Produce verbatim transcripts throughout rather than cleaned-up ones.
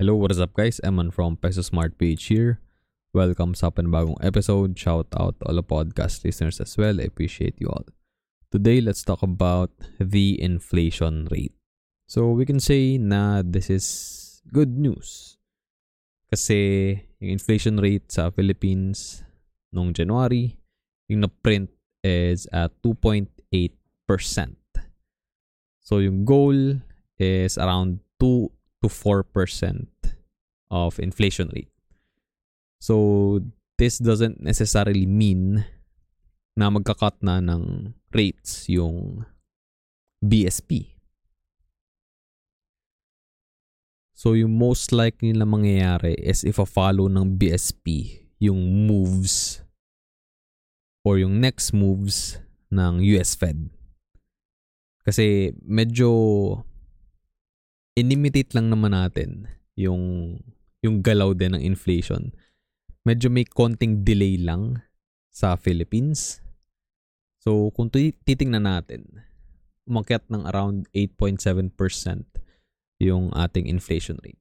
Hello, what is up guys? Eman from Peso Smart Page here. Welcome sa panibagong episode. Shout out to all the podcast listeners as well. I appreciate you all. Today, let's talk about the inflation rate. So, we can say na this is good news. Kasi yung inflation rate sa Philippines noong January, yung na-print is at two point eight percent. So, yung goal is around two to four percent of inflation rate. So, this doesn't necessarily mean na magka-cut na ng rates yung B S P. So, yung most likely na mangyayari is if a-follow ng B S P yung moves or yung next moves ng U S Fed. Kasi medyo inimitate lang naman natin yung yung galaw din ng inflation. Medyo may konting delay lang sa Philippines. So, kung titingnan natin, umakyat ng around eight point seven percent yung ating inflation rate.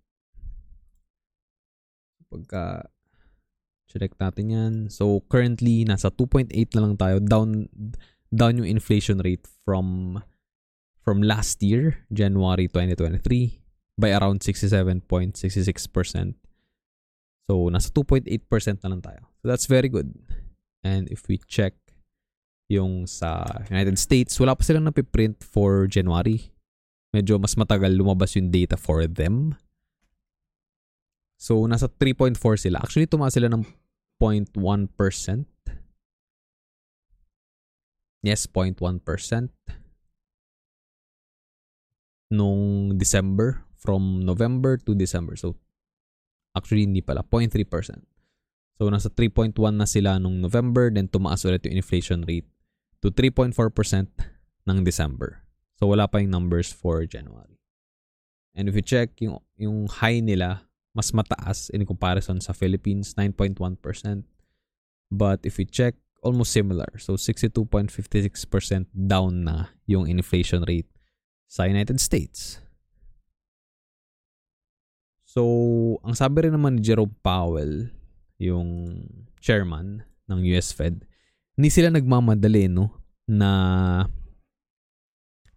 Pagka check natin yan. So, currently, nasa two point eight na lang tayo. Down, down yung inflation rate from from last year, January twenty twenty-three, by around sixty-seven point six six percent. So, nasa two point eight percent na lang tayo. So, that's very good. And if we check yung sa United States, wala pa silang napiprint for January. Medyo mas matagal lumabas yung data for them. So, nasa three point four sila. Actually, tumaas sila ng zero point one percent. Yes, zero point one percent. Nung December, from November to December. So, actually, hindi pala. zero point three percent. So, nasa three point one na sila nung November. Then, tumaas ulit yung inflation rate to three point four percent ng December. So, wala pa yung numbers for January. And if you check, yung, yung high nila, mas mataas in comparison sa Philippines, nine point one percent. But if you check, almost similar. So, sixty-two point five six percent down na yung inflation rate sa United States. So, ang sabi rin naman ni Jerome Powell, yung chairman ng U S Fed, hindi sila nagmamadali, no? Na,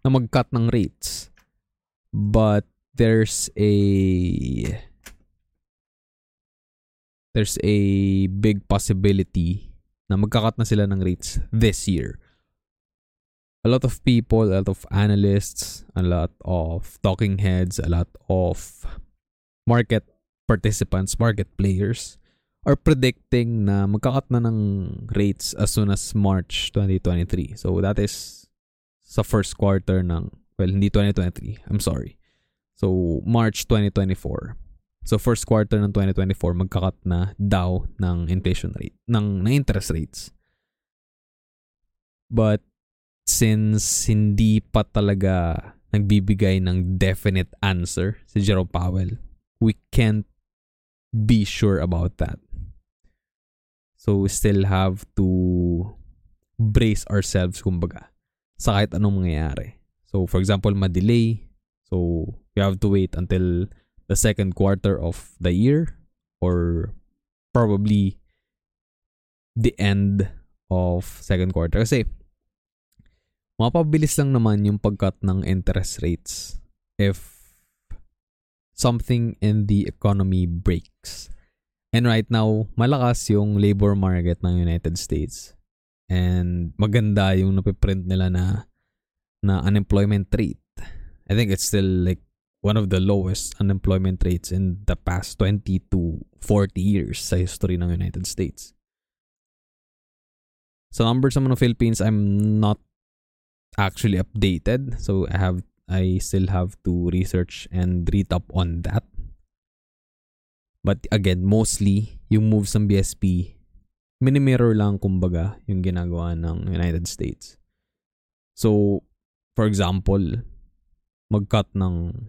na mag-cut ng rates. But, there's a there's a big possibility na magka-cut na sila ng rates this year. A lot of people, a lot of analysts, a lot of talking heads, a lot of market participants, market players are predicting na magka-cut na ng rates as soon as March twenty twenty-three. So that is sa first quarter ng, well, hindi twenty twenty-three. I'm sorry. So March twenty twenty-four. So first quarter ng twenty twenty-four, magka-cut na daw ng inflation rate, ng, ng interest rates. But since hindi pa talaga nagbibigay ng definite answer si Jerome Powell, we can't be sure about that. So we still have to brace ourselves, kumbaga, sa kahit anong mangyayari. So for example, ma-delay. So we have to wait until the second quarter of the year or probably the end of second quarter. Kasi mapabilis lang naman yung pag-cut ng interest rates if something in the economy breaks. And right now, malakas yung labor market ng United States. And maganda yung napiprint nila na, na unemployment rate. I think it's still like one of the lowest unemployment rates in the past twenty to forty years sa history ng United States. Sa numbers naman ng Philippines, I'm not actually updated. So I have I still have to research and read up on that. But again, mostly, yung moves ng B S P, minimirror lang kumbaga yung ginagawa ng United States. So, for example, mag-cut ng,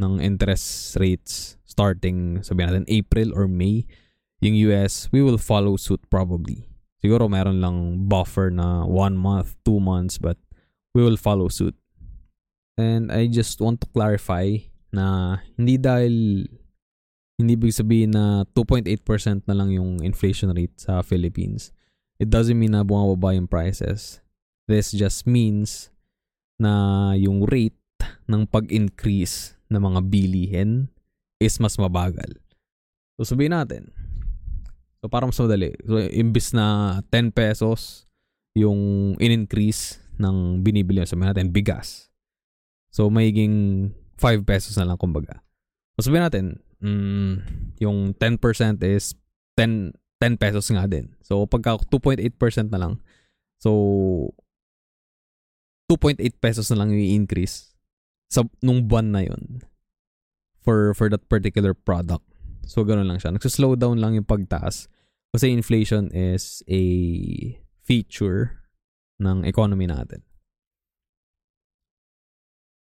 ng interest rates starting, sabihin natin, April or May, yung U S, we will follow suit probably. Siguro meron lang buffer na one month, two months, but we will follow suit. And I just want to clarify na hindi dahil hindi ibig sabihin na two point eight percent na lang yung inflation rate sa Philippines. It doesn't mean na bumababa yung prices. This just means na yung rate ng pag-increase ng mga bilihin is mas mabagal. So sabihin natin, so parang mas madali. So imbis na ten pesos yung in-increase ng binibili mo, sabihin natin bigas. So mayiging five pesos na lang kumbaga. So sabihin natin, mm, yung ten percent is ten pesos nga din. So pagka two point eight percent na lang, so two point eight pesos na lang yung increase sa nung buwan na yun for for that particular product. So ganoon lang siya. Nagso-slow down lang yung pagtaas kasi inflation is a feature ng economy natin.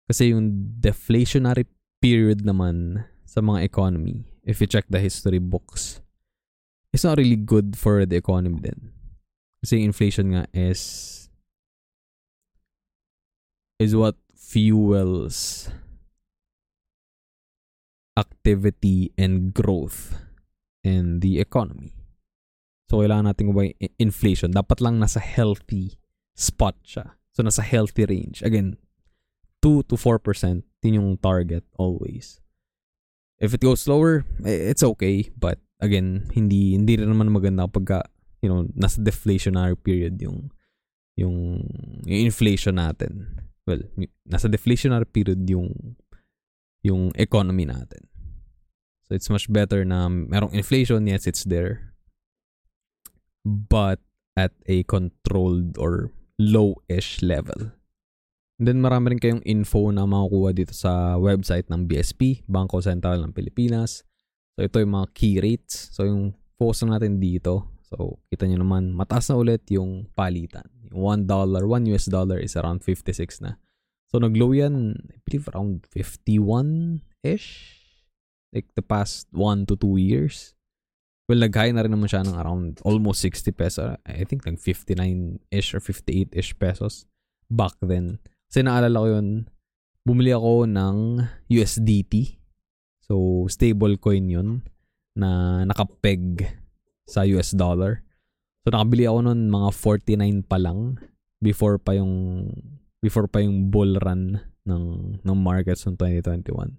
Kasi yung deflationary period naman sa mga economy, if you check the history books, it's not really good for the economy din. Kasi inflation nga is is what fuels activity and growth in the economy. So kailangan natin kung ba inflation, dapat lang nasa healthy spot siya. So nasa healthy range. Again, two to four percent, yun yung target always. If it goes slower, it's okay, but again, hindi hindi rin naman maganda pagka, you know, nasa deflationary period yung yung, yung inflation natin. Well, nasa deflationary period yung yung economy natin. So it's much better na merong inflation, yes, it's there, but at a controlled or low-ish level. And then marami rin kayong info na makukuha dito sa website ng B S P, Bangko Sentral ng Pilipinas. So ito yung mga key rates. So yung focus natin dito. So kita nyo naman, mataas na ulit yung palitan. Yung one dollar, one US dollar is around fifty-six na. So nag-low yan, I believe around fifty-one-ish. Like the past one to two years. Well, nag-high na rin naman siya ng around almost sixty pesos. I think like fifty-nine-ish or fifty-eight-ish pesos back then. Kasi naalala ko yun, bumili ako ng U S D T. So, stable coin yun na nakapeg sa U S dollar. So, nakabili ako nun mga forty-nine pa lang before pa yung before pa yung bull run ng, ng markets noong twenty twenty-one.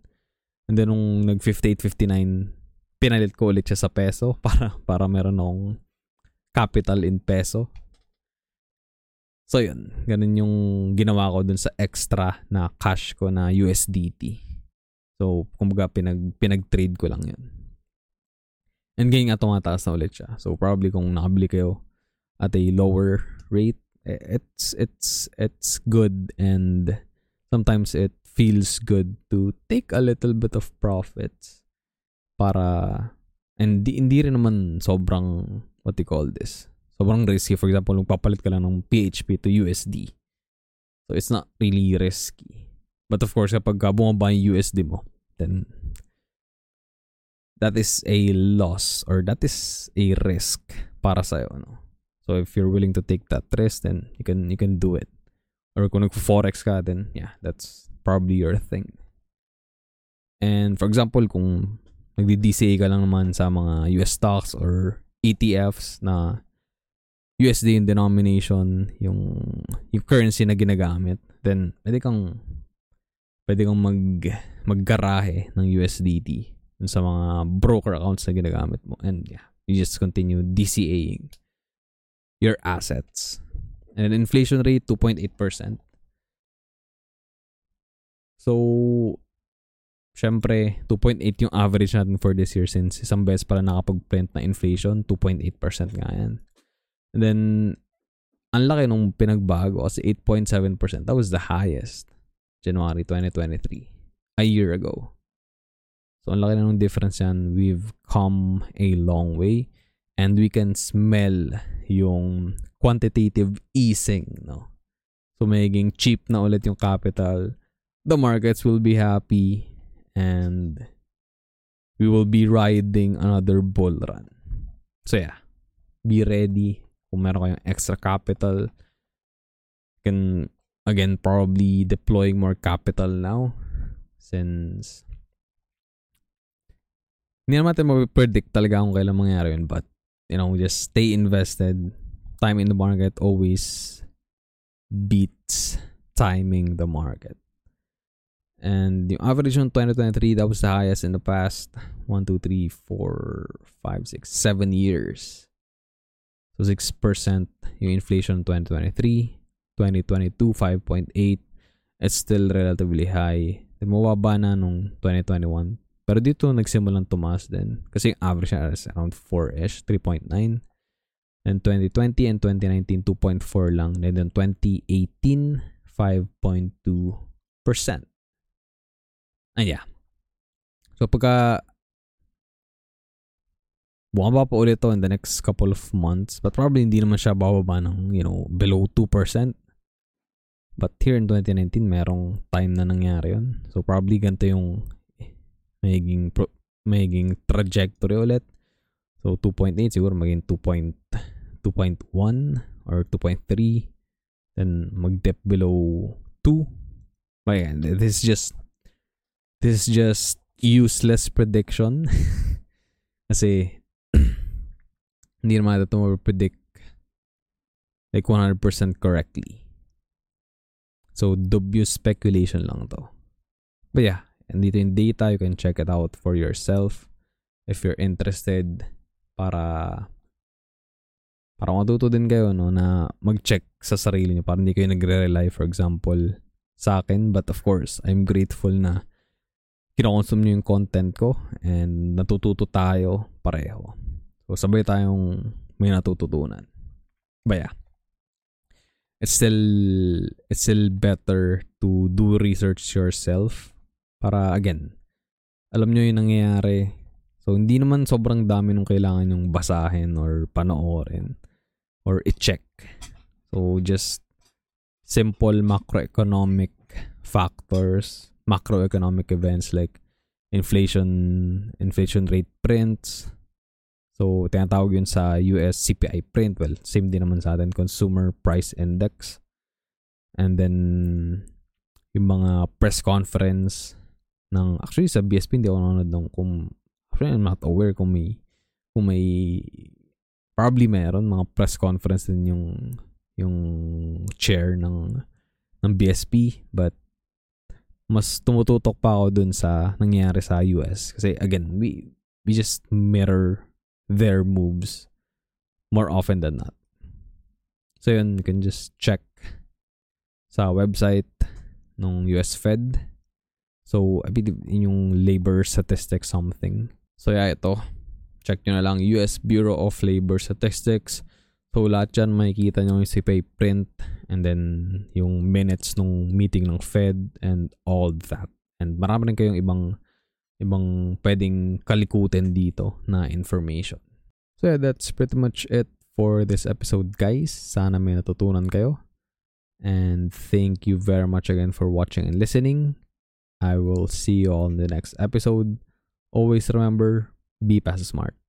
And then, nung nag-fifty-eight fifty-nine, pinalit ko ulit siya sa peso para, para meron akong capital in peso. So yun, ganun yung ginawa ko dun sa extra na cash ko na U S D T. So kumbaga pinag, pinag-trade ko lang yun. And ganyan nga tumataas na ulit siya. So probably kung nakabili kayo at a lower rate, it's it's it's good, and sometimes it feels good to take a little bit of profits para, and di, hindi rin naman sobrang, what you call this, sobrang risky. For example, magpapalit ka lang ng P H P to U S D. So, it's not really risky. But of course, kapag bumaba yung U S D mo, then that is a loss or that is a risk para sa'yo. No? So, if you're willing to take that risk, then you can you can do it. Or kung nag-forex ka, then yeah, that's probably your thing. And for example, kung nagdi-D C A ka lang naman sa mga U S stocks or E T Fs na U S D in denomination yung yung currency na ginagamit, then pwede kang pwede kang mag maggarahe ng U S D T sa mga broker accounts na ginagamit mo, and yeah, you just continue D C A-ing your assets. And inflation rate two point eight percent. So syempre two point eight yung average natin for this year since isang beses pala nakapag-print na inflation, two point eight percent nga yan. And then, ang laki nung pinagbago kasi eight point seven percent. That was the highest January twenty twenty-three, a year ago. So, ang laki na nung difference yan. We've come a long way, and we can smell yung quantitative easing, no? So, magiging cheap na ulit yung capital. The markets will be happy, and we will be riding another bull run. So, yeah. Be ready. Kung meron kayong extra capital, can again probably deploying more capital now since Hindi naman natin mag-predict talaga kung kailan mangyari yun, but you know, just stay invested. Time in the market always beats timing the market. And the average on twenty twenty-three, that was the highest in the past one, two, three, four, five, six, seven years. So six percent yung inflation in twenty twenty-three. twenty twenty-two, five point eight. It's still relatively high. Mababa na nung twenty twenty-one. Pero dito nagsimulang tumaas din. Kasi yung average na is around four-ish, three point nine. Then twenty twenty and twenty nineteen, two point four lang. And then twenty eighteen, five point two percent. And yeah. So pagka bumaba pa ulit to in the next couple of months, but probably hindi naman siya bababa ng, you know, below two percent. But here in twenty nineteen, merong time na nangyari yun. So probably ganito yung magiging pro- magiging trajectory ulit. So two point eight siguro maging two point one or two point three, then mag-dip below two. But yeah, this is just this is just useless prediction. Kasi hindi naman natin mag-predict like one hundred percent correctly. So, dubious speculation lang to. But yeah, and dito yung data, you can check it out for yourself if you're interested, para para matuto din kayo, no, na mag-check sa sarili nyo, para hindi kayo nagre-rely, for example, sa akin. But of course, I'm grateful na kinoconsume nyo yung content ko and natututo tayo pareho. So, sabay tayong may natututunan. But yeah. It's still it's still better to do research yourself, para again alam nyo yung nangyayari. So hindi naman sobrang dami nung kailangan yung basahin or panoorin or i-check. So just simple macroeconomic factors, macroeconomic events like inflation inflation rate prints. So, tinatawag yun sa U S C P I print. Well, same din naman sa atin. Consumer Price Index. And then, yung mga press conference ng, actually, sa B S P, hindi ako nanonood nung kung, actually, I'm not aware kung may, kung may, probably meron, mga press conference din yung, yung chair ng, ng B S P. But, mas tumututok pa ako dun sa nangyayari sa U S. Kasi, again, we, we just mirror their moves more often than not. So yun, you can just check sa website ng U S Fed. So, I believe yung labor statistics something. So yeah, ito. Check nyo na lang, U S Bureau of Labor Statistics. So lahat dyan, makikita nyo yung C P I print and then yung minutes ng meeting ng Fed and all that. And marami rin kayong ibang ibang pwedeng kalikutin dito na information. So yeah, that's pretty much it for this episode, guys. Sana may natutunan kayo. And thank you very much again for watching and listening. I will see you all in the next episode. Always remember, be Peso Smart.